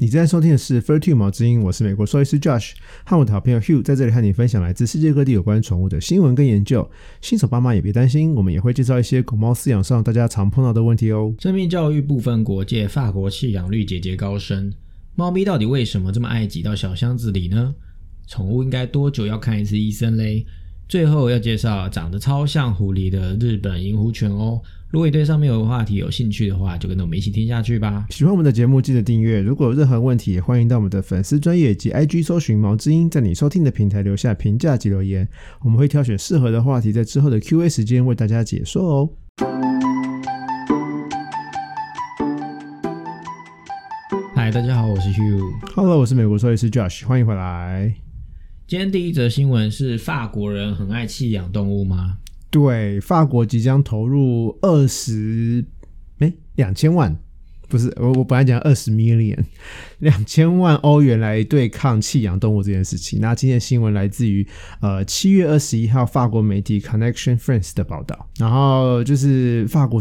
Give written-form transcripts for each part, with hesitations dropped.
你正在收听的是 Fur Two 毛之音，我是美国兽医师 Josh， 和我的好朋友 Hugh 在这里和你分享来自世界各地有关宠物的新闻跟研究。新手爸妈也别担心，我们也会介绍一些狗猫饲养上大家常碰到的问题哦。生命教育部分国界，法国弃养率节节高升，猫咪到底为什么这么爱挤到小箱子里呢？宠物应该多久要看一次医生嘞？最后要介绍长得超像狐狸的日本银狐犬哦。如果你对上面有话题有兴趣的话，就跟着我们一起听下去吧。喜欢我们的节目记得订阅，如果有任何问题也欢迎到我们的粉丝专页及 IG 搜寻毛之音，在你收听的平台留下评价及留言，我们会挑选适合的话题在之后的 QA 时间为大家解说哦。嗨，大家好，我是 Hugh。 Hello， 我是美国兽医师 Josh， 欢迎回来。今天第一则新闻是法国人很爱弃养动物吗？对，法国即将投入2000万，不是，我本来讲20 million， 2000万欧元来对抗弃养动物这件事情。那今天的新闻来自于7月21号法国媒体 Connection France 的报道。然后就是法国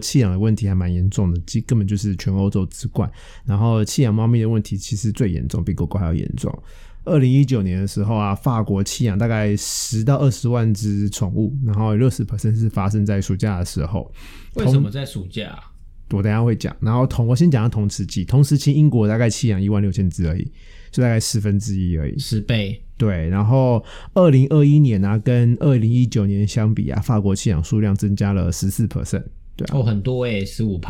弃养的问题还蛮严重的，根本就是全欧洲之冠。然后弃养猫咪的问题其实最严重，比狗狗还要严重。2019年的时候啊，法国弃养大概10到20万只宠物，然后 60% 是发生在暑假的时候。为什么在暑假啊？我等一下会讲。然后我先讲到同时期英国大概弃养16000只而已，是大概1/10而已，10倍。对，然后2021年啊跟2019年相比啊，法国弃养数量增加了 14%。 对啊，哦，很多耶， 15%。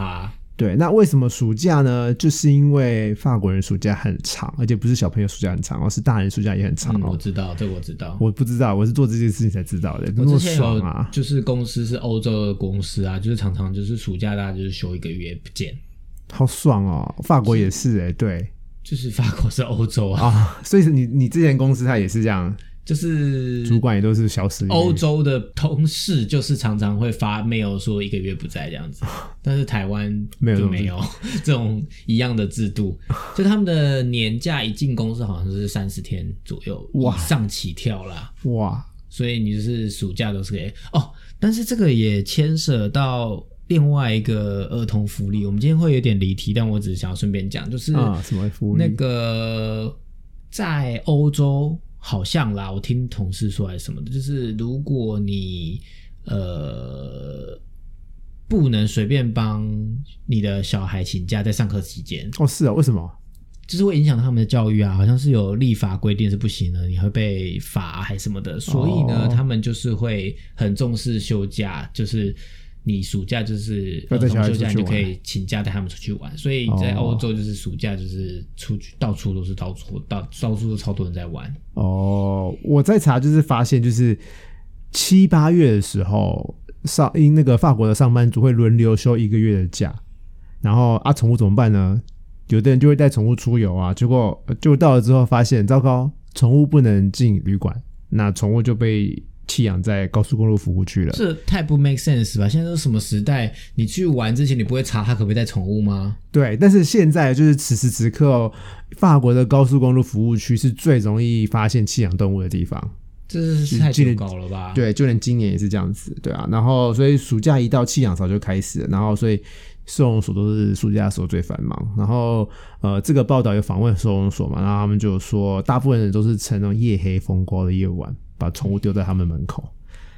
对，那为什么暑假呢？就是因为法国人暑假很长，而且不是小朋友暑假很长，而是大人暑假也很长哦。我知道，这我知道。我不知道，我是做这件事情才知道的。我之前有，就是公司是欧洲的公司啊，就是常常就是暑假大家就是休1个月不见，好爽哦。法国也是耶，对，就是法国是欧洲啊，所以你之前公司它也是这样。就是主管也都是消失，欧洲的同事就是常常会发 mail 说1个月不在这样子，但是台湾就没有这种一样的制度。就他们的年假一进公司好像是30天左右以上起跳啦。哇！所以你就是暑假都是可以哦，但是这个也牵涉到另外一个儿童福利。我们今天会有点离题，但我只是想要顺便讲，就是什么福利？那个在欧洲。好像啦，我听同事说还是什么的，就是如果你不能随便帮你的小孩请假在上课期间。哦，是啊，为什么？就是会影响他们的教育啊，好像是有立法规定是不行的，你会被罚还什么的。所以呢，他们就是会很重视休假，就是你暑假就是儿童休假，你就可以请假带他们出去玩。所以在欧洲就是暑假就是出去到处都超多人在玩。哦，我在查就是发现就是7、8月的时候，那个法国的上班族会轮流休1个月的假，然后啊宠物怎么办呢？有的人就会带宠物出游啊，结果就到了之后发现糟糕，宠物不能进旅馆，那宠物就被弃养在高速公路服务区了。这太不 make sense 吧？现在都什么时代，你去玩之前你不会查他可不可以带宠物吗？对，但是现在就是此时此刻哦，法国的高速公路服务区是最容易发现弃养动物的地方。这是太糟糕了吧？对，就连今年也是这样子。对啊，然后所以暑假一到，弃养潮就开始了，然后所以收容所都是暑假的时候最繁忙。然后这个报道有访问收容所嘛，然后他们就说大部分人都是趁那种夜黑风高的夜晚把宠物丢在他们门口，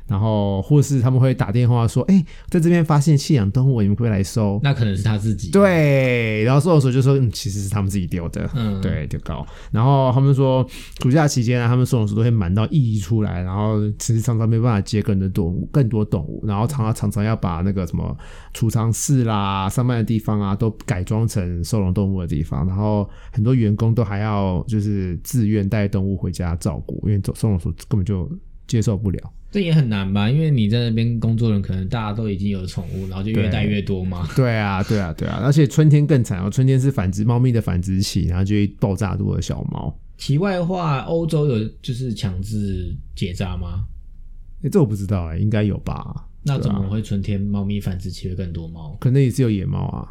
然后或是他们会打电话说在这边发现弃养动物，你们可不可以来收？那可能是他自己。对，然后收容所就说其实是他们自己丢的。对，丢高。然后他们说暑假期间啊，他们收容所都会满到溢出来，然后其实常常没办法接更多动物，然后常常要把那个什么储藏室啦、上班的地方啊都改装成收容动物的地方，然后很多员工都还要就是自愿带动物回家照顾，因为收容所根本就接受不了。这也很难吧，因为你在那边工作人可能大家都已经有宠物，然后就越带越多嘛。对啊，而且春天更惨哦，春天是猫咪的繁殖期，然后就会爆炸多的小猫。题外话，欧洲有就是强制结扎吗？这我不知道应该有吧。那怎么会春天猫咪繁殖期会更多猫？可能也是有野猫啊。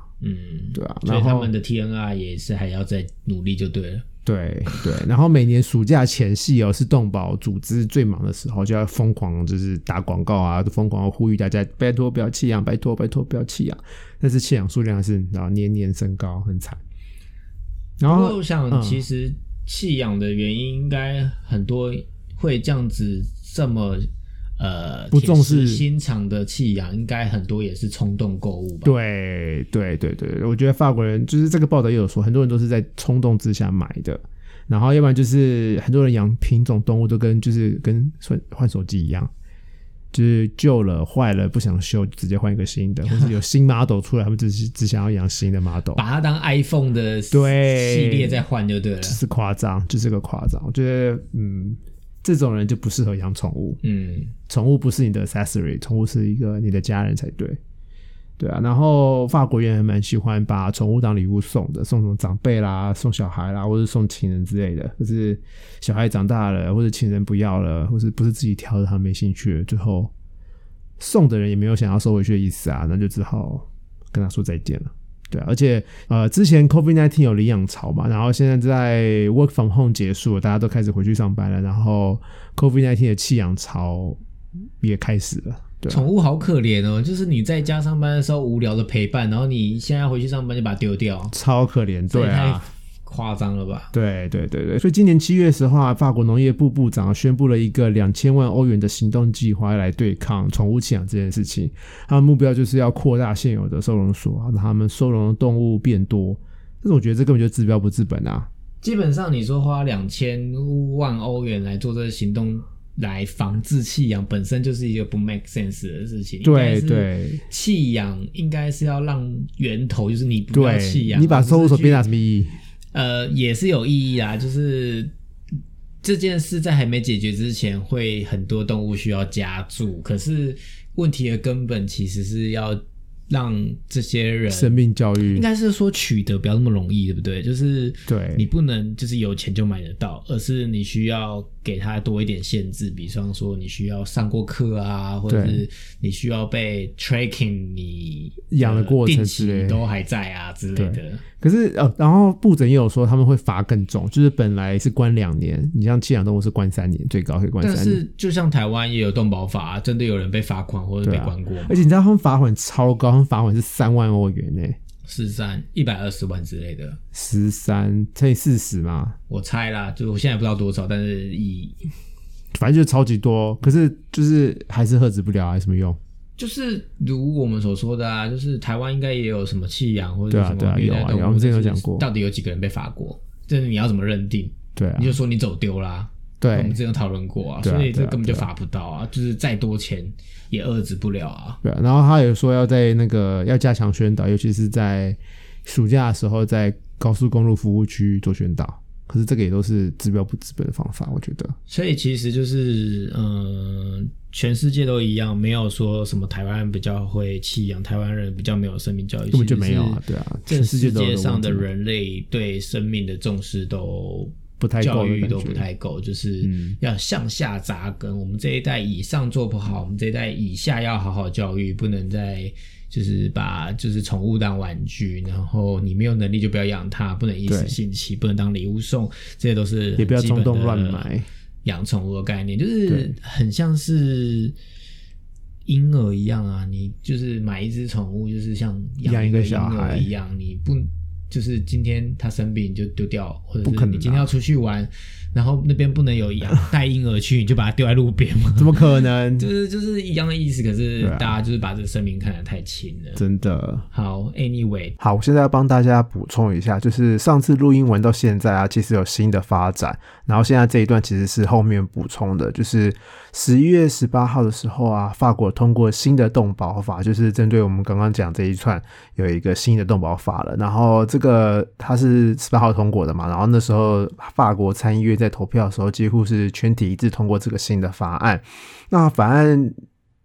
对啊，所以他们的 TNR 也是还要再努力就对了。对对，然后每年暑假前夕哦，是动保组织最忙的时候，就要疯狂就是打广告啊，疯狂呼吁大家拜托不要弃养，拜托拜托不要弃养。但是弃养数量是然后年年升高，很惨。然后我想，其实弃养的原因应该很多，会这样子这么不重视新厂的弃养，应该很多也是冲动购物吧。对对对对，我觉得法国人就是这个报道也有说，很多人都是在冲动之下买的，然后要不然就是很多人养品种动物都跟就是跟换手机一样，就是旧了坏了不想修直接换一个新的，或是有新 model 出来他们只想要养新的 model， 把它当 iPhone 的系列再换就对了，就是夸张，就是个夸张。我觉得这种人就不适合养宠物。宠物不是你的 accessory， 宠物是一个你的家人才对。对啊，然后法国人还蛮喜欢把宠物当礼物送的，送什么长辈啦，送小孩啦，或者送情人之类的。可是小孩长大了，或者情人不要了，或是不是自己挑的他没兴趣了，最后送的人也没有想要收回去的意思啊，那就只好跟他说再见了。对、啊，而且之前 COVID-19 有领养潮嘛，然后现在在 work from home 结束了，大家都开始回去上班了，然后 COVID-19 的弃养潮也开始了。对、啊，宠物好可怜哦，就是你在家上班的时候无聊的陪伴，然后你现在回去上班就把它丢掉，超可怜，对啊。夸张了吧？对对对对，所以今年7月的时候，法国农业部部长宣布了一个2000万欧元的行动计划来对抗宠物弃养这件事情。他的目标就是要扩大现有的收容所，让他们收容的动物变多。但是我觉得这根本就治标不治本啊！基本上你说花2000万欧元来做这个行动，来防治弃养，本身就是一个不 make sense 的事情。对对，弃养应该是要让源头，就是你不要弃养，你把收容所变大什么意义？也是有意义啦，就是这件事在还没解决之前，会很多动物需要家住，可是问题的根本其实是要让这些人生命教育，应该是说取得不要那么容易，对不对？就是对你不能就是有钱就买得到，而是你需要给他多一点限制，比方说你需要上过课啊，或者是你需要被 tracking 你养的过程之类都还在啊之类的。可是然后部长也有说他们会罚更重，就是本来是关2年，你像弃养动物是关3年，最高可以关3年。但是就像台湾也有动保法，真的有人被罚款或者被关过、而且你知道他们罚款超高，他们罚款是3万欧元欸，13 120万之类的，13乘以40嘛，我猜啦，就我现在不知道多少，但是反正就是超级多，可是就是还是遏止不了，还有什么用？就是如我们所说的啊，就是台湾应该也有什么弃养或者什么虐待动物，我们之前有讲过，到底有几个人被罚过？就是你要怎么认定？对、啊，你就说你走丢啦、啊，对，我们之前有讨论过啊，所以这根本就罚不到 啊，就是再多钱也遏止不了啊。对啊，然后他也说要在那个要加强宣导，尤其是在暑假的时候，在高速公路服务区做宣导。可是这个也都是治标不治本的方法，我觉得。所以其实就是，全世界都一样，没有说什么台湾人比较会弃养，台湾人比较没有生命教育，根本就没有啊，对啊。这世界上的人类对生命的重视都不太够，教育都不太够，就是要向下扎根。我们这一代以上做不好，我们这一代以下要好好教育，不能再。就是把就是宠物当玩具，然后你没有能力就不要养它，不能一时兴起，不能当礼物送，这些都是也不要冲动乱买养宠物的概念，就是很像是婴儿一样啊，你就是买一只宠物，就是像养一个婴儿一样，你不就是今天他生病你就丢掉，或者是你今天要出去玩，然后那边不能有养带婴儿去，你就把它丢在路边吗？怎么可能？就是一样的意思，可是大家就是把这个生命看得太轻了，真的。好 ，anyway， 好，我现在要帮大家补充一下，就是上次录音完到现在啊，其实有新的发展，然后现在这一段其实是后面补充的，就是11月18号的时候啊，法国通过新的动保法，就是针对我们刚刚讲这一串有一个新的动保法了，然后这个它是18号通过的嘛，然后那时候法国参议院在投票的时候几乎是全体一致通过这个新的法案。那法案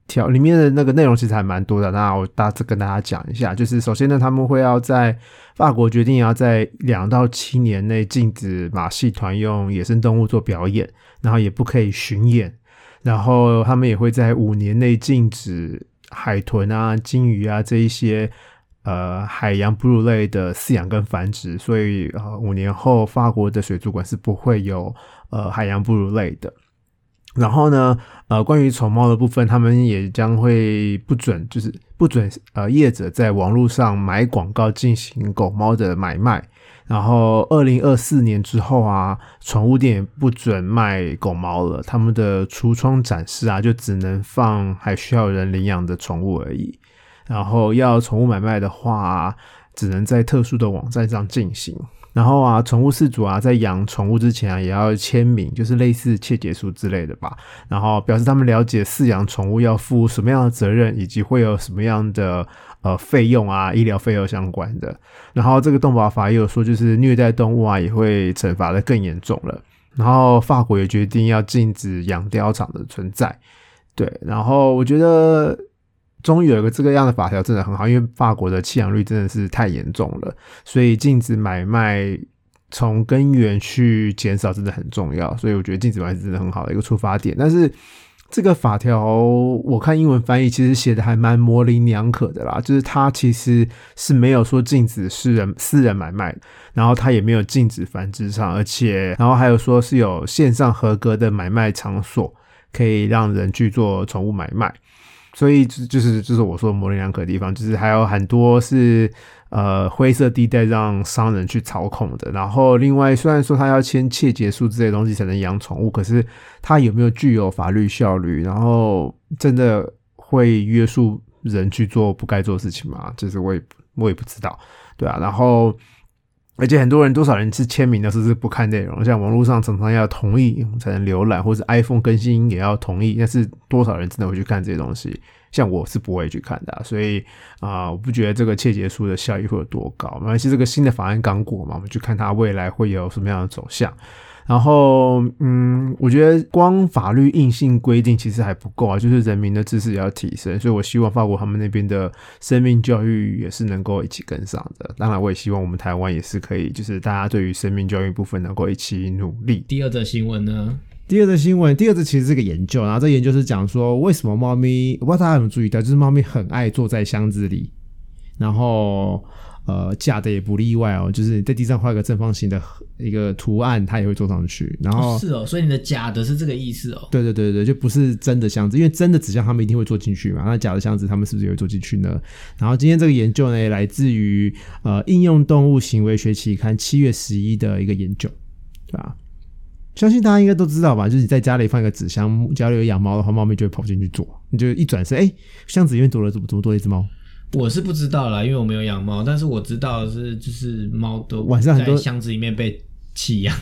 条里面的那个内容其实还蛮多的，那我跟大家讲一下，就是首先呢，他们会要在法国决定要在2到7年内禁止马戏团用野生动物做表演，然后也不可以巡演，然后他们也会在5年内禁止海豚啊、鲸鱼啊这一些海洋哺乳类的饲养跟繁殖，所以5年后法国的水族馆是不会有海洋哺乳类的。然后呢，关于宠猫的部分，他们也将会不准业者在网络上买广告进行狗猫的买卖。然后2024年之后啊，宠物店也不准卖狗猫了，他们的橱窗展示啊，就只能放还需要人领养的宠物而已。然后要宠物买卖的话，只能在特殊的网站上进行。然后啊，宠物饲主啊，在养宠物之前啊，也要签名，就是类似切结书之类的吧。然后表示他们了解饲养宠物要负什么样的责任，以及会有什么样的费用啊，医疗费用相关的。然后这个动保法也有说，就是虐待动物啊，也会惩罚的更严重了。然后法国也决定要禁止养貂场的存在。对，然后我觉得终于有一个这个样的法条真的很好，因为法国的弃养率真的是太严重了，所以禁止买卖从根源去减少真的很重要，所以我觉得禁止买卖是真的很好的一个出发点。但是这个法条我看英文翻译其实写的还蛮模棱两可的啦，就是它其实是没有说禁止私人买卖，然后它也没有禁止繁殖场，而且然后还有说是有线上合格的买卖场所可以让人去做宠物买卖。所以就是我说模棱两可的地方，就是还有很多是灰色地带让商人去操控的。然后另外，虽然说他要签切结书之类的东西才能养宠物，可是他有没有具有法律效率？然后真的会约束人去做不该做的事情吗？就是我也不知道，对啊。然后而且很多人多少人是签名的时候是不看内容，像网络上常常要同意才能浏览，或者 iPhone 更新也要同意，但是多少人真的会去看这些东西？像我是不会去看的，所以我不觉得这个切结书的效益会有多高。没关系，这个新的法案刚过嘛，我们去看它未来会有什么样的走向。然后我觉得光法律硬性规定其实还不够啊，就是人民的知识也要提升，所以我希望法国他们那边的生命教育也是能够一起跟上的。当然我也希望我们台湾也是可以，就是大家对于生命教育部分能够一起努力。第二则新闻呢，第二则其实是个研究，然后这研究是讲说为什么猫咪，我不知道大家有没有注意到，就是猫咪很爱坐在箱子里，然后假的也不例外哦，就是你在地上画一个正方形的一个图案，它也会坐上去。然后是哦，所以你的假的是这个意思哦。对对对对，就不是真的箱子，因为真的纸箱他们一定会坐进去嘛，那假的箱子他们是不是也会坐进去呢？然后今天这个研究呢，来自于应用动物行为学期刊7月11的一个研究，对吧？相信大家应该都知道吧，就是你在家里放一个纸箱，家里有养猫的话，猫咪就会跑进去坐，你就一转身，哎，箱子里面躲了怎么多一只猫？我是不知道啦，因为我没有养猫，但是我知道的是，就是猫都在箱子里面被弃养。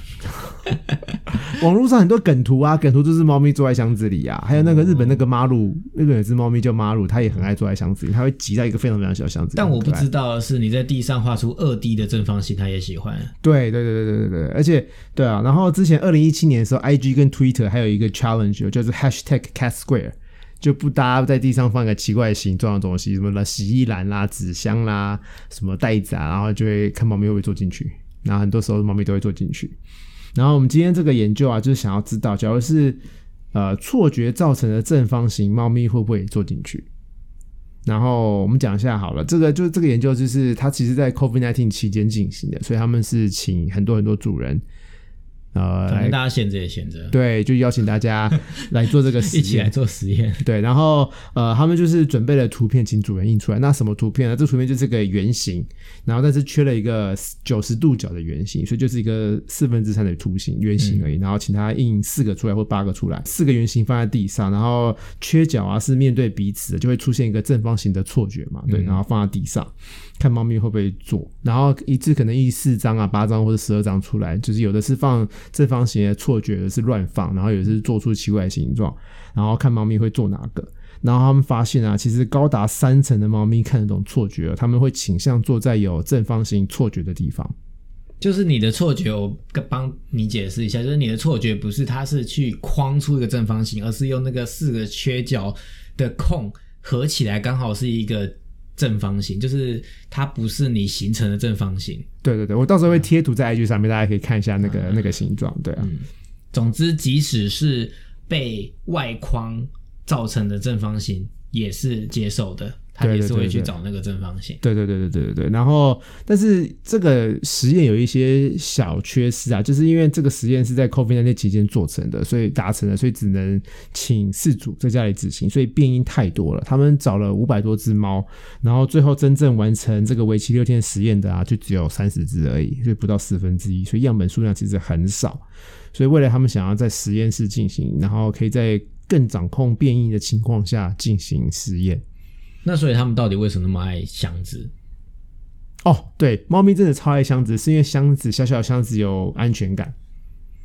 网络上很多梗图啊，梗图就是猫咪坐在箱子里啊，还有那个日本那个马鲁，日本有只猫咪叫马鲁，它也很爱坐在箱子里，它会挤在一个非常非常小箱子里。但我不知道的是，你在地上画出2D 的正方形，它也喜欢。对对对对对对，而且对啊，然后之前2017年的时候 ，IG 跟 Twitter 还有一个 challenge 就是 Hashtag Cat Square。就不搭在地上放个奇怪形状的东西，什么洗衣篮啦、纸箱啦、什么袋子啊，然后就会看猫咪会不会坐进去。然后很多时候猫咪都会坐进去。然后我们今天这个研究啊，就是想要知道，假如是错觉造成的正方形，猫咪会不会也坐进去？然后我们讲一下好了，这个研究就是它其实在 COVID-19 期间进行的，所以他们是请很多很多主人。反正大家闲着也闲着，对，就邀请大家来做这个实验，一起来做实验。对，然后他们就是准备了图片，请主人印出来。那什么图片呢？这图片就是个圆形，然后但是缺了一个90度角的圆形，所以就是一个3/4的图形圆形而已。然后请他印4个出来或8个出来，4个圆形放在地上，然后缺角啊是面对彼此的，就会出现一个正方形的错觉嘛。对，然后放在地上。看猫咪会不会坐，然后一次可能印4张啊、8张或者12张出来，就是有的是放正方形的错觉，有的是乱放，然后有的是做出奇怪的形状，然后看猫咪会坐哪个。然后他们发现啊，其实高达30%的猫咪看得懂错觉，他们会倾向坐在有正方形错觉的地方。就是你的错觉，我帮你解释一下，就是你的错觉不是它是去框出一个正方形，而是用那个4个缺角的空合起来，刚好是一个正方形，就是它不是你形成的正方形。对对对，我到时候会贴图在 IG 上面，大家可以看一下那个形状。对啊，总之即使是被外框造成的正方形也是接受的，它也是会去找那个正方形。对对对对对对对。然后，但是这个实验有一些小缺失啊，就是因为这个实验是在 COVID-19 期间做成的，所以达成了，所以只能请饲主在家里执行，所以变因太多了。他们找了500多只猫，然后最后真正完成这个为期6天实验的啊，就只有30只而已，所以不到1/4，所以样本数量其实很少。所以为了他们想要在实验室进行，然后可以在更掌控变异的情况下进行实验。那所以他们到底为什么那么爱箱子？哦，对，猫咪真的超爱箱子，是因为箱子，小小的箱子有安全感。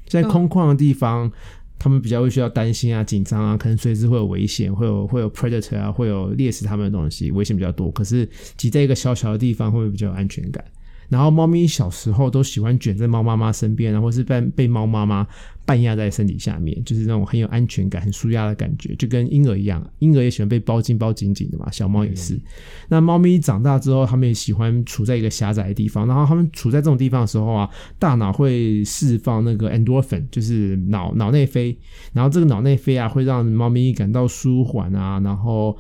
在空旷的地方，他们比较会需要担心啊、紧张啊，可能随时会有危险，会有 predator 啊，会有猎食他们的东西，危险比较多。可是挤在一个小小的地方，会比较有安全感。然后猫咪小时候都喜欢卷在猫妈妈身边，然后是被猫妈妈半压在身体下面，就是那种很有安全感、很舒压的感觉，就跟婴儿一样，婴儿也喜欢被包紧紧的嘛，小猫也是。那猫咪长大之后，他们也喜欢处在一个狭窄的地方，然后他们处在这种地方的时候啊，大脑会释放那个 endorphin， 就是脑内啡，然后这个脑内啡啊，会让猫咪感到舒缓啊，然后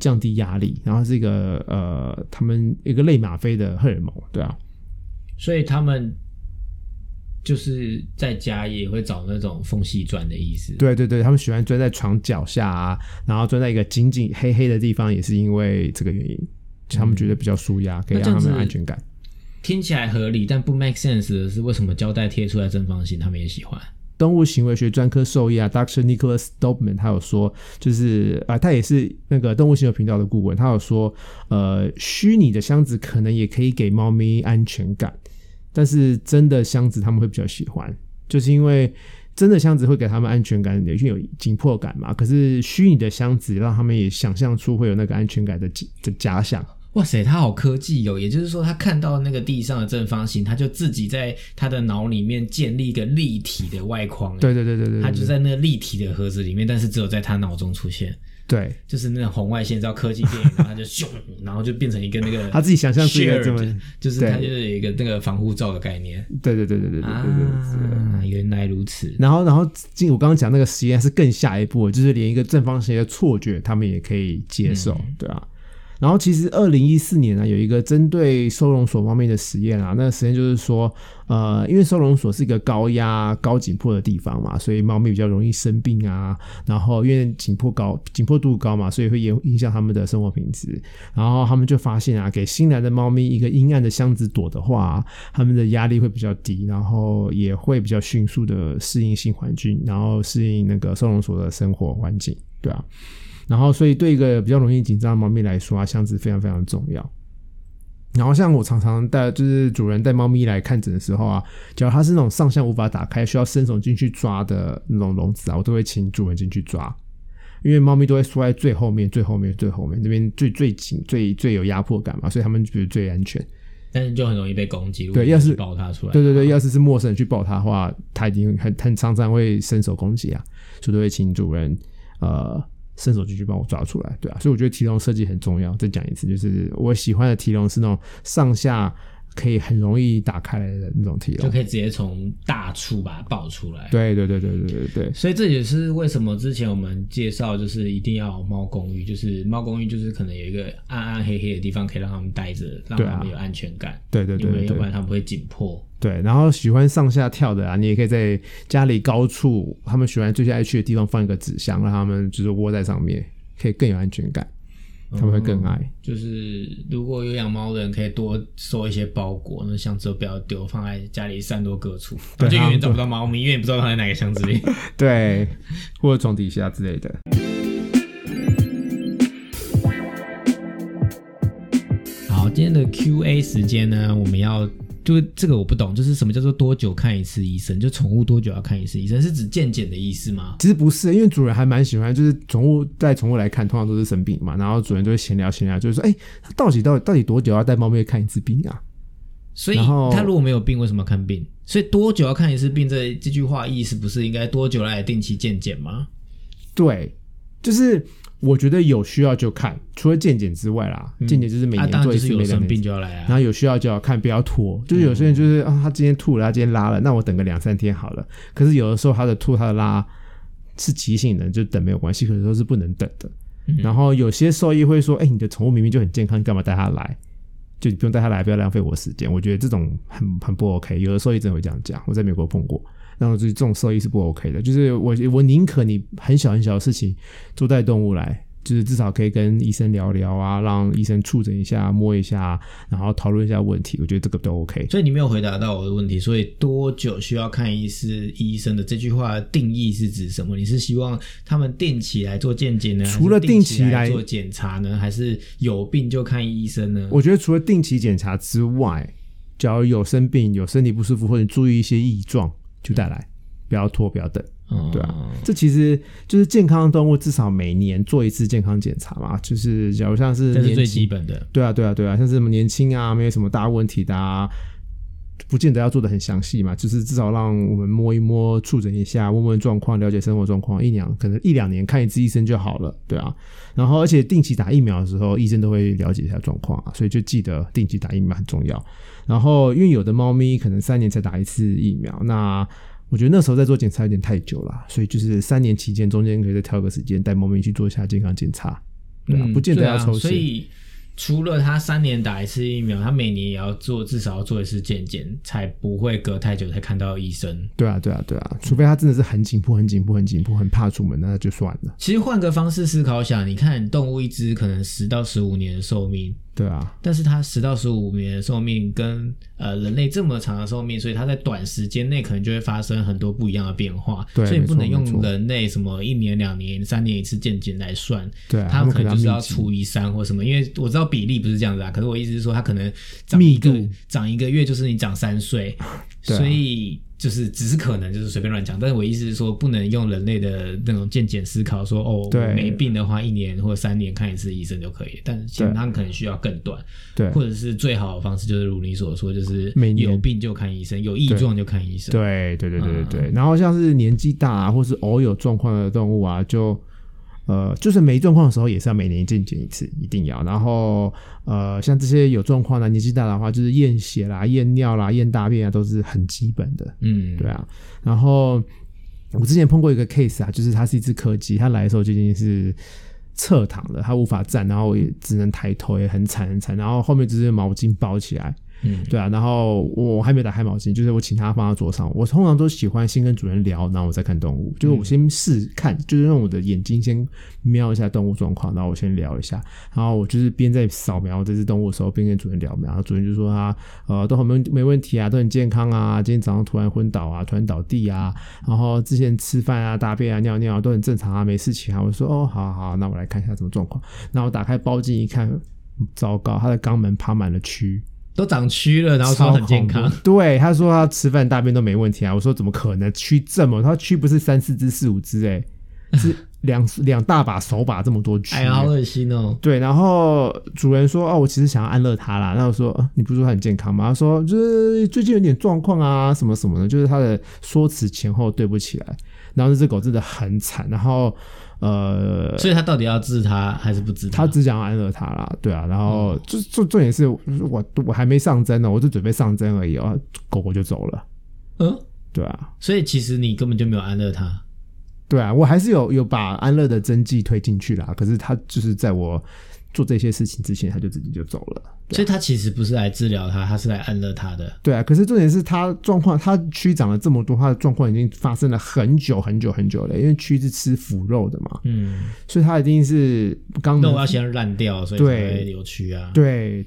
降低压力，然后是一个他们一个类吗啡的荷尔蒙，对啊。所以他们就是在家也会找那种缝隙钻的意思。对对对，他们喜欢钻在床脚下啊，然后钻在一个紧紧黑黑的地方，也是因为这个原因，他们觉得比较舒压，可以让他们有安全感。听起来合理，但不 make sense 的是，为什么胶带贴出来正方形他们也喜欢？动物行为学专科兽医啊 ，Dr. Nicholas Dobman 他有说，就是他也是那个动物行为频道的顾问，他有说，虚拟的箱子可能也可以给猫咪安全感，但是真的箱子他们会比较喜欢，就是因为真的箱子会给他们安全感，也有紧迫感嘛。可是虚拟的箱子让他们也想象出会有那个安全感的假想。哇塞，他好科技哦！也就是说，他看到那个地上的正方形，他就自己在他的脑里面建立一个立体的外框。对对对对对，他就在那个立体的盒子里面，但是只有在他脑中出现。对，就是那种红外线，照科技电影，然后他就咻，然后就变成一个那个他自己想象是一个这么，就是他就是有一个那个防护罩的概念。对对对对对对对啊，原来如此。然后我刚刚讲那个实验是更下一步，就是连一个正方形的错觉，他们也可以接受，对啊。然后其实2014年啊，有一个针对收容所猫咪的实验啊，那个实验就是说，因为收容所是一个高压、高紧迫的地方嘛，所以猫咪比较容易生病啊。然后因为紧迫度高嘛，所以会影响他们的生活品质。然后他们就发现啊，给新来的猫咪一个阴暗的箱子躲的话啊，他们的压力会比较低，然后也会比较迅速的适应新环境，然后适应那个收容所的生活环境，对啊。然后所以对一个比较容易紧张的猫咪来说啊，箱子非常非常重要。然后像我常常带就是主人带猫咪来看诊的时候啊，假如它是那种上下无法打开需要伸手进去抓的那种笼子啊，我都会请主人进去抓，因为猫咪都会缩在最后面这边最紧最有压迫感嘛，所以他们觉得最安全，但是就很容易被攻击。对，要是抱它出来，对对对，要是陌生人去抱它的话，它已经很常常会伸手攻击啊，所以都会请主人伸手进去帮我抓出来，对啊，所以我觉得提笼设计很重要。再讲一次，就是我喜欢的提笼是那种上下可以很容易打开的那种提笼，就可以直接从大处把它抱出来。对对对对对对对。所以这也是为什么之前我们介绍，就是一定要猫公寓，就是猫公寓就是可能有一个暗暗黑黑的地方可以让他们待着，让他们有安全感。对啊，对对对对对，因为要不然他们会紧迫。对，然后喜欢上下跳的啊，你也可以在家里高处，他们喜欢最下去的地方放一个纸箱，让他们就是窝在上面，可以更有安全感，他们会更爱。就是如果有养猫的人，可以多收一些包裹，那箱子都不要丢，放在家里散落各处，对，就永远找不到猫咪，因为你不知道它在哪个箱子里。对，或者床底下之类的。好，今天的 Q&A 时间呢，我们要。就这个我不懂，就是什么叫做多久看一次医生？就宠物多久要看一次医生？是指健检的意思吗？其实不是，因为主人还蛮喜欢，就是带宠物来看，通常都是生病嘛，然后主人就会闲聊，就是说，他到底多久要带猫咪看一次病啊？所以他如果没有病，为什么要看病？所以多久要看一次病这句话意思不是应该多久来定期健检吗？对，就是。我觉得有需要就看，除了健检之外啦，健检就是每年做一次，每两年就要来啊。然后有需要就要看，不要拖。就是有些人就是他今天吐了，他今天拉了，那我等个2-3天好了。可是有的时候他的吐他的拉是急性的，就等没有关系。可是都是不能等的。然后有些兽医会说，哎，你的宠物明明就很健康，你干嘛带它来？就不用带它来，不要浪费我时间。我觉得这种很不 OK。有的兽医真的会这样讲，我在美国碰过。然后就是这种兽医是不 OK 的，就是我宁可你很小很小的事情就带动物来，就是至少可以跟医生聊聊啊，让医生触诊一下、摸一下，然后讨论一下问题。我觉得这个都 OK。所以你没有回答到我的问题，所以多久需要看医生的这句话的定义是指什么？你是希望他们定期来做健检呢？除了定期来做检查呢？还是有病就看医生呢？我觉得除了定期检查之外，假如有生病、有身体不舒服或者注意一些异状，就带来，不要拖，不要等，对啊，这其实就是健康的动物，至少每年做一次健康检查嘛。就是假如像是这是最基本的，对啊，像是什么年轻啊，没有什么大问题的啊，不见得要做得很详细嘛，就是至少让我们摸一摸、触诊一下、问问状况、了解生活状况，可能一两年看一次医生就好了，对啊。然后而且定期打疫苗的时候，医生都会了解一下状况啊，所以就记得定期打疫苗很重要。然后因为有的猫咪可能3年才打一次疫苗，那我觉得那时候在做检查有点太久了，所以就是3年期间中间可以再挑个时间带猫咪去做一下健康检查，对啊，不见得要抽血。所以除了他3年打一次疫苗，他每年也要做，至少要做一次健检，才不会隔太久才看到医生。对啊，除非他真的是很紧迫，很怕出门，那就算了。其实换个方式思考想，你看动物一只可能10到15年的寿命，对啊，但是它10到15年的寿命跟人类这么长的寿命，所以它在短时间内可能就会发生很多不一样的变化，对，所以不能用人类什么1年2年3年一次健检来算，对啊，它可能就是要除以3或什么，因为我知道比例不是这样子啊，可是我意思是说它可能长一个月就是你长3岁，对啊，所以就是只是可能就是随便乱讲，但是我意思是说不能用人类的那种健检思考说，哦，没病的话1年或3年看一次医生就可以，但是他们可能需要更短，对，或者是最好的方式就是如你所说，就是有病就看医生，有异状就看医生，对。然后像是年纪大啊，或是偶有状况的动物啊，就是没状况的时候也是要每年健检一次，一定要。然后像这些有状况的年纪大的话，就是验血啦、验尿啦、验大便啊，都是很基本的。嗯，对啊。然后我之前碰过一个 case 啊，就是它是一只柯基，它来的时候就已经是侧躺了，它无法站，然后也只能抬头，也很惨。然后后面就是毛巾包起来。嗯，对啊，然后我还没打开毛巾，就是我请他放到桌上。我通常都喜欢先跟主人聊，然后我再看动物，就是我先试看，就是用我的眼睛先瞄一下动物状况，然后我先聊一下，然后我就是边在扫描这只动物的时候边跟主人聊，然后主人就说他都很没问题啊，都很健康啊，今天早上突然昏倒啊，突然倒地啊，然后之前吃饭啊、大便啊、尿尿啊都很正常啊，没事情啊。我说哦，好，那我来看一下什么状况。然后我打开包巾一看，糟糕，他的肛门爬满了蛆。都长蛆了，然后说很健康。对，他说他吃饭大便都没问题啊。我说怎么可能？蛆这么，他蛆不是3、4只、4、5只是两大把手把这么多蛆。哎呀，好恶心哦。对，然后主人说哦，我其实想要安乐他啦。那我说你不是说他很健康吗？他说就是最近有点状况啊，什么什么的，就是他的说辞前后对不起来。然后这只狗真的很惨，然后所以他到底要治他还是不治他？他只想要安乐他啦，对啊。然后就重点是我还没上针呢，我就准备上针而已哦，狗狗就走了。嗯，对啊。所以其实你根本就没有安乐他。对啊，我还是有把安乐的针剂推进去啦，可是他就是在我做这些事情之前他就自己就走了，啊，所以他其实不是来治疗他，他是来安乐他的。对啊，可是重点是他状况，他蛆长了这么多，他的状况已经发生了很久了，因为蛆是吃腐肉的嘛，嗯，所以他一定是刚肉要先烂掉，所以才会留蛆啊。对。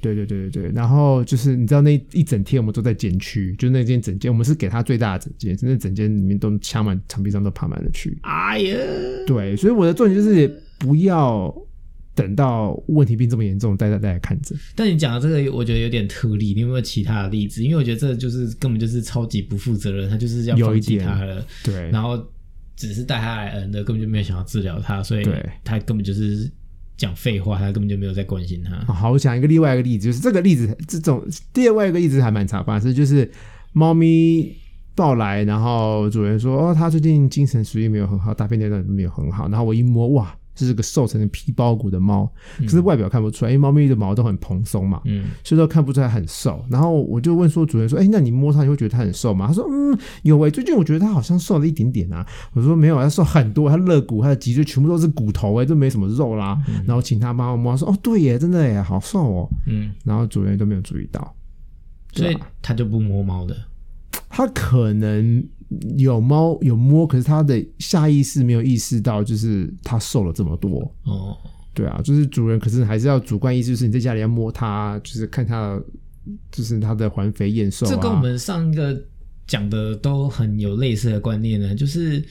然后就是你知道那一整天我们都在剪蛆，就那间整间我们是给他最大的整间，那整间里面都墙满，墙壁上都爬满了蛆。哎呀，对，所以我的重点就是不要等到问题病这么严重，带来看诊。但你讲的这个，我觉得有点特例，你有没有其他的例子？因为我觉得这就是根本就是超级不负责任，他就是要放弃他了，对，然后只是带他来恩的，根本就没有想要治疗他，所以他根本就是讲废话，他根本就没有在关心他。好，我讲一个另外一个例子，就是这个例子，这种另外一个例子还蛮常发生，就是猫咪抱来，然后主人说哦，他最近精神食欲没有很好，大便尿尿都没有很好，然后我一摸，哇，是个瘦成皮包骨的猫，可是外表看不出来，因为猫咪的毛都很蓬松嘛，所以都看不出来很瘦。然后我就问说主人说，那你摸它你会觉得它很瘦吗？他说有欸，最近我觉得它好像瘦了一点点啊。我说没有，它瘦很多，它肋骨它的脊椎全部都是骨头欸，都没什么肉啦。然后请他妈妈摸，他说对耶，真的耶，好瘦哦。然后主人都没有注意到，所以他就不摸猫的。他可能有猫有摸，可是他的下意识没有意识到，就是他瘦了这么多。哦，对啊，就是主人可是还是要主观意识，就是你在家里要摸他，就是看他，就是他的环肥燕瘦啊。这跟我们上一个讲的都很有类似的观念呢，就是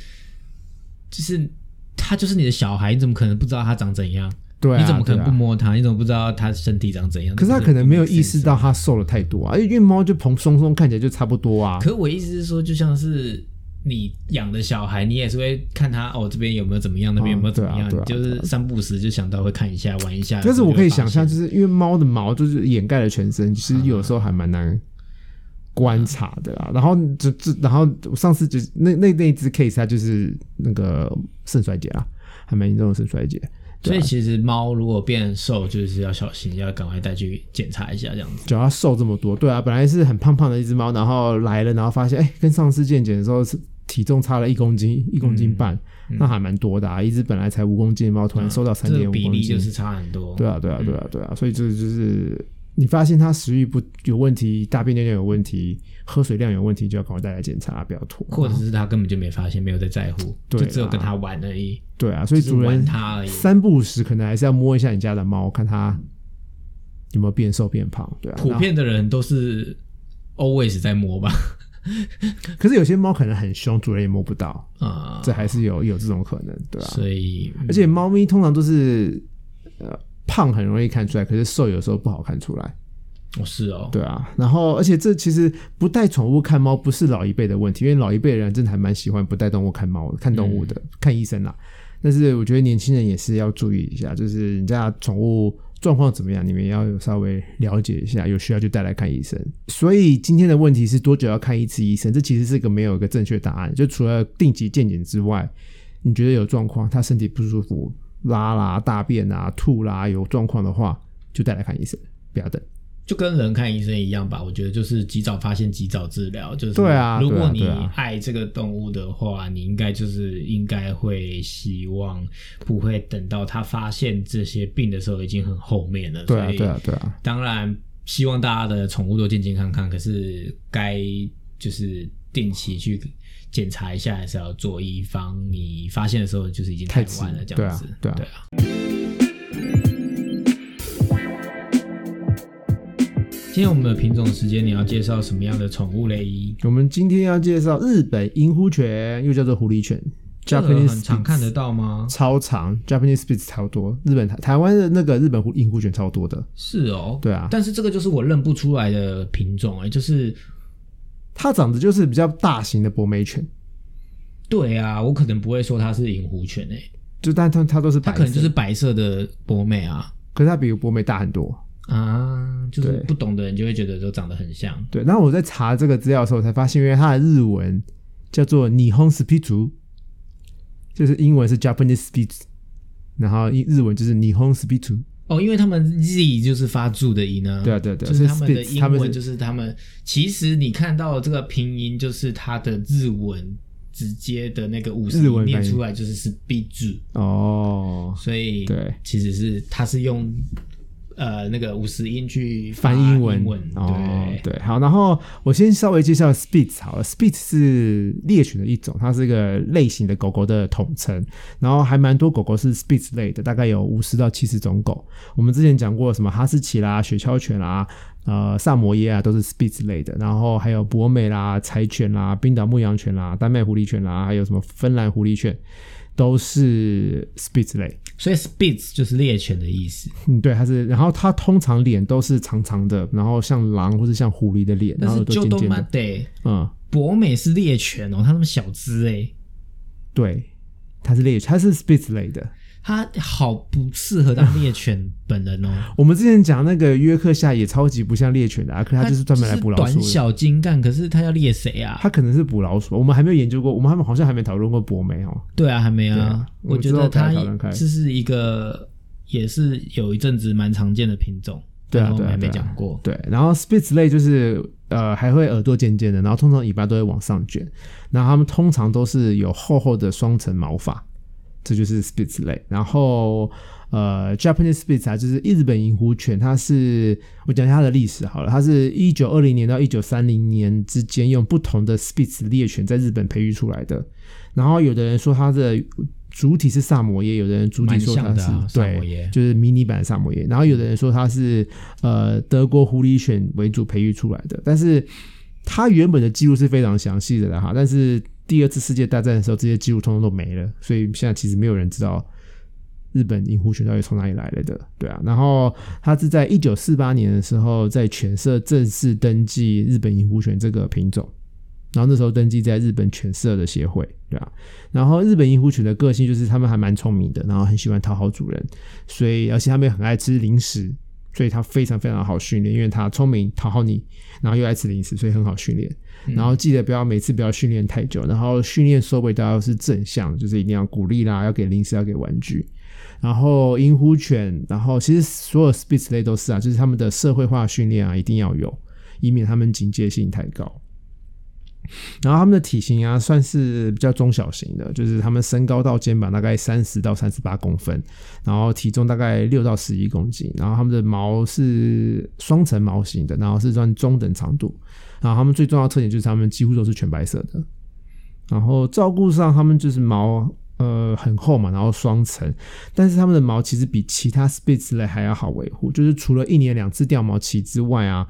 他就是你的小孩，你怎么可能不知道他长怎样？对啊，你怎么可能不摸它？你怎么不知道它身体长怎样？可是它可能没有意识到它瘦了太多啊，因为猫就蓬松松，看起来就差不多啊。可是我意思是说，就像是你养的小孩，你也是会看他哦，这边有没有怎么样，那边有没有怎么样，就是三不时就想到会看一下玩一下。但是我可以想象，就是因为猫的毛就是掩盖了全身，其实有时候还蛮难观察的啦。然后上次就那一只 case， 它就是那个肾衰竭啊，还蛮严重的肾衰竭。所以其实猫如果变瘦就是要小心，要赶快带去检查一下这样子。只要瘦这么多，对啊，本来是很胖胖的一只猫，然后来了，然后发现跟上次健检的时候体重差了1公斤半、那还蛮多的啊，一只本来才5公斤的猫突然瘦到3.5公斤、这个比例就是差很多。对啊，所以就是你发现它食欲不有问题，大便尿量有问题，喝水量有问题，就要赶快带来检查，不要拖，或者是他根本就没发现，没有在乎，就只有跟他玩而已。对啊，所以主人三不五时可能还是要摸一下你家的猫，看它有没有变瘦变胖。对啊，普遍的人都是 always 在摸吧。可是有些猫可能很凶，主人也摸不到啊，这还是有这种可能，对啊。所以，而且猫咪通常都是胖很容易看出来，可是瘦有时候不好看出来。哦，是哦，对啊，然后而且这其实不带宠物看猫不是老一辈的问题，因为老一辈的人真的还蛮喜欢不带动物看猫、看动物的、看医生啦。但是我觉得年轻人也是要注意一下，就是人家宠物状况怎么样，你们也要稍微了解一下，有需要就带来看医生。所以今天的问题是多久要看一次医生？这其实是没有一个正确答案，就除了定期健检之外，你觉得有状况，他身体不舒服，拉啦、大便啊、吐啦，有状况的话就带来看医生，不要等。就跟人看医生一样吧，我觉得就是及早发现及早治疗，就是如果你爱这个动物的话，你应该会希望不会等到他发现这些病的时候已经很后面了。对啊，当然希望大家的宠物都健健康康，可是该就是定期去检查一下还是要做，以防你发现的时候就是已经太晚了这样子。对啊。今天我们的品种时间，你要介绍什么样的宠物嘞？我们今天要介绍日本银狐犬，又叫做狐狸犬。Japanese Spitz 很常看得到吗？超常 ，Japanese Spitz 超多，台湾的那个日本银狐犬超多的。是哦，对啊。但是这个就是我认不出来的品种，就是它长得就是比较大型的博美犬。对啊，我可能不会说它是银狐犬，就但它都是白色，它可能就是白色的博美啊。可是它比博美大很多。啊，就是不懂的人就会觉得都长得很像。对，然后我在查这个资料的时候才发现，因为它的日文叫做 Nihon spitz， 就是英文是 Japanese Spitz， 然后日文就是 Nihon spitz。哦，因为他们 Z 就是发注的音啊。对，就是他们的英文就是他们其实你看到这个拼音就是它的日文直接的那个50音念出来就是 spitz。哦，所以对，其实是它是用那个50音去翻英文对，好，然后我先稍微介绍 Spitz 好了。Spitz 是猎犬的一种，它是一个类型的狗狗的统称，然后还蛮多狗狗是 Spitz 类的，大概有50到70种狗。我们之前讲过什么哈士奇啦、雪橇犬啦、萨摩耶啊，都是 Spitz 类的，然后还有博美啦、柴犬啦、冰岛牧羊犬啦、丹麦狐狸犬啦，还有什么芬兰狐狸犬，都是 Spitz 类。所以 Spitz 就是猎犬的意思。对，它是，然后它通常脸都是长长的，然后像狼或是像狐狸的脸，然后都尖尖的。博美是猎犬哦，它那么小只。对，它是猎犬，它是 Spitz 类的。它好不适合当猎犬本人哦。我们之前讲那个约克夏也超级不像猎犬的、啊，可是它就是专门来捕老鼠的。短小精干，可是它要猎谁啊？它可能是捕老鼠，我们还没有研究过，我们好像还没讨论过博美哦。对啊，还没啊。我觉得它就是一个也是有一阵子蛮常见的品种。对啊，对啊，没讲过。对，然后 Spitz 类就是还会耳朵尖尖的，然后通常尾巴都会往上卷，然后它们通常都是有厚厚的双层毛发。这就是 Spitz 类，然后Japanese Spitz 啊，就是日本银狐犬，它是我讲一下它的历史好了，它是1920年到1930年之间用不同的 Spitz 猎犬在日本培育出来的，然后有的人说它的主体是萨摩耶，有的人主体说它是、啊、对，就是迷你版的萨摩耶，然后有的人说它是德国狐狸犬为主培育出来的，但是它原本的记录是非常详细的啦哈，但是第二次世界大战的时候这些记录通通都没了，所以现在其实没有人知道日本银狐犬到底从哪里来了的。对啊，然后它是在1948年的时候在犬舍正式登记日本银狐犬这个品种，然后那时候登记在日本犬舍的协会。对啊，然后日本银狐犬的个性就是他们还蛮聪明的，然后很喜欢讨好主人，所以而且他们也很爱吃零食，所以它非常非常好训练，因为它聪明讨好你，然后又爱吃零食，所以很好训练。然后记得不要每次不要训练太久，然后训练收尾都要是正向，就是一定要鼓励啦，要给零食，要给玩具。然后银狐犬，然后其实所有 Spitz 类都是啊，就是他们的社会化训练啊一定要有，以免他们警戒性太高。然后他们的体型啊算是比较中小型的，就是他们身高到肩膀大概30到38公分，然后体重大概6到11公斤，然后他们的毛是双层毛型的，然后是算中等长度，然后他们最重要的特点就是他们几乎都是全白色的，然后照顾上他们就是毛很厚嘛，然后双层，但是他们的毛其实比其他 Spitz 类还要好维护，就是除了一年两次掉毛期之外啊，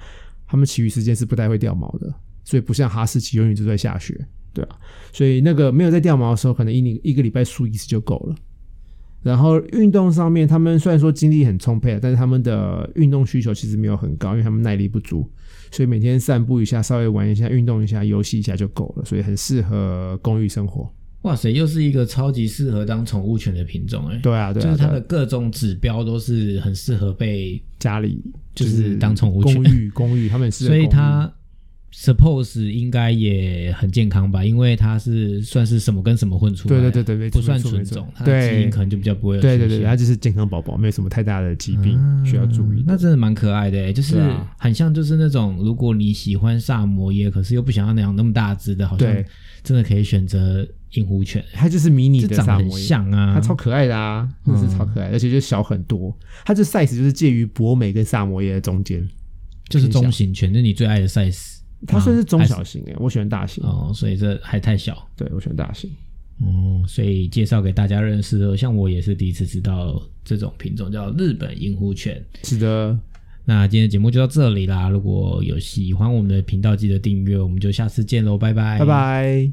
他们其余时间是不太会掉毛的，所以不像哈士奇永远就在下雪。对啊，所以那个没有在掉毛的时候可能一个礼拜梳一次就够了。然后运动上面他们虽然说精力很充沛，但是他们的运动需求其实没有很高，因为他们耐力不足，所以每天散步一下，稍微玩一下，运动一下，游戏一下就够了，所以很适合公寓生活。哇塞，又是一个超级适合当宠物犬的品种。对啊，对啊，就是它的各种指标都是很适合被家里就是当宠物犬，公寓他们是公寓，所以它suppose 应该也很健康吧，因为它是算是什么跟什么混出来、啊，对，不算纯种，它的基因可能就比较不会有。对，它就是健康宝宝，没有什么太大的疾病、需要注意。那真的蛮可爱的、欸，就是很像就是那种如果你喜欢萨摩耶，可是又不想要养那么大只的，好像真的可以选择银狐犬。它就是迷你的萨摩耶，长很像啊，它超可爱的啊，真的是超可爱的，而且就小很多，它这 size 就是介于博美跟萨摩耶的中间，就是中型犬，就是你最爱的 size。它算是中小型耶、我喜欢大型哦，所以这还太小。对，我喜欢大型哦、所以介绍给大家认识的，像我也是第一次知道这种品种叫日本银狐犬。是的，那今天的节目就到这里啦，如果有喜欢我们的频道记得订阅，我们就下次见咯，拜拜。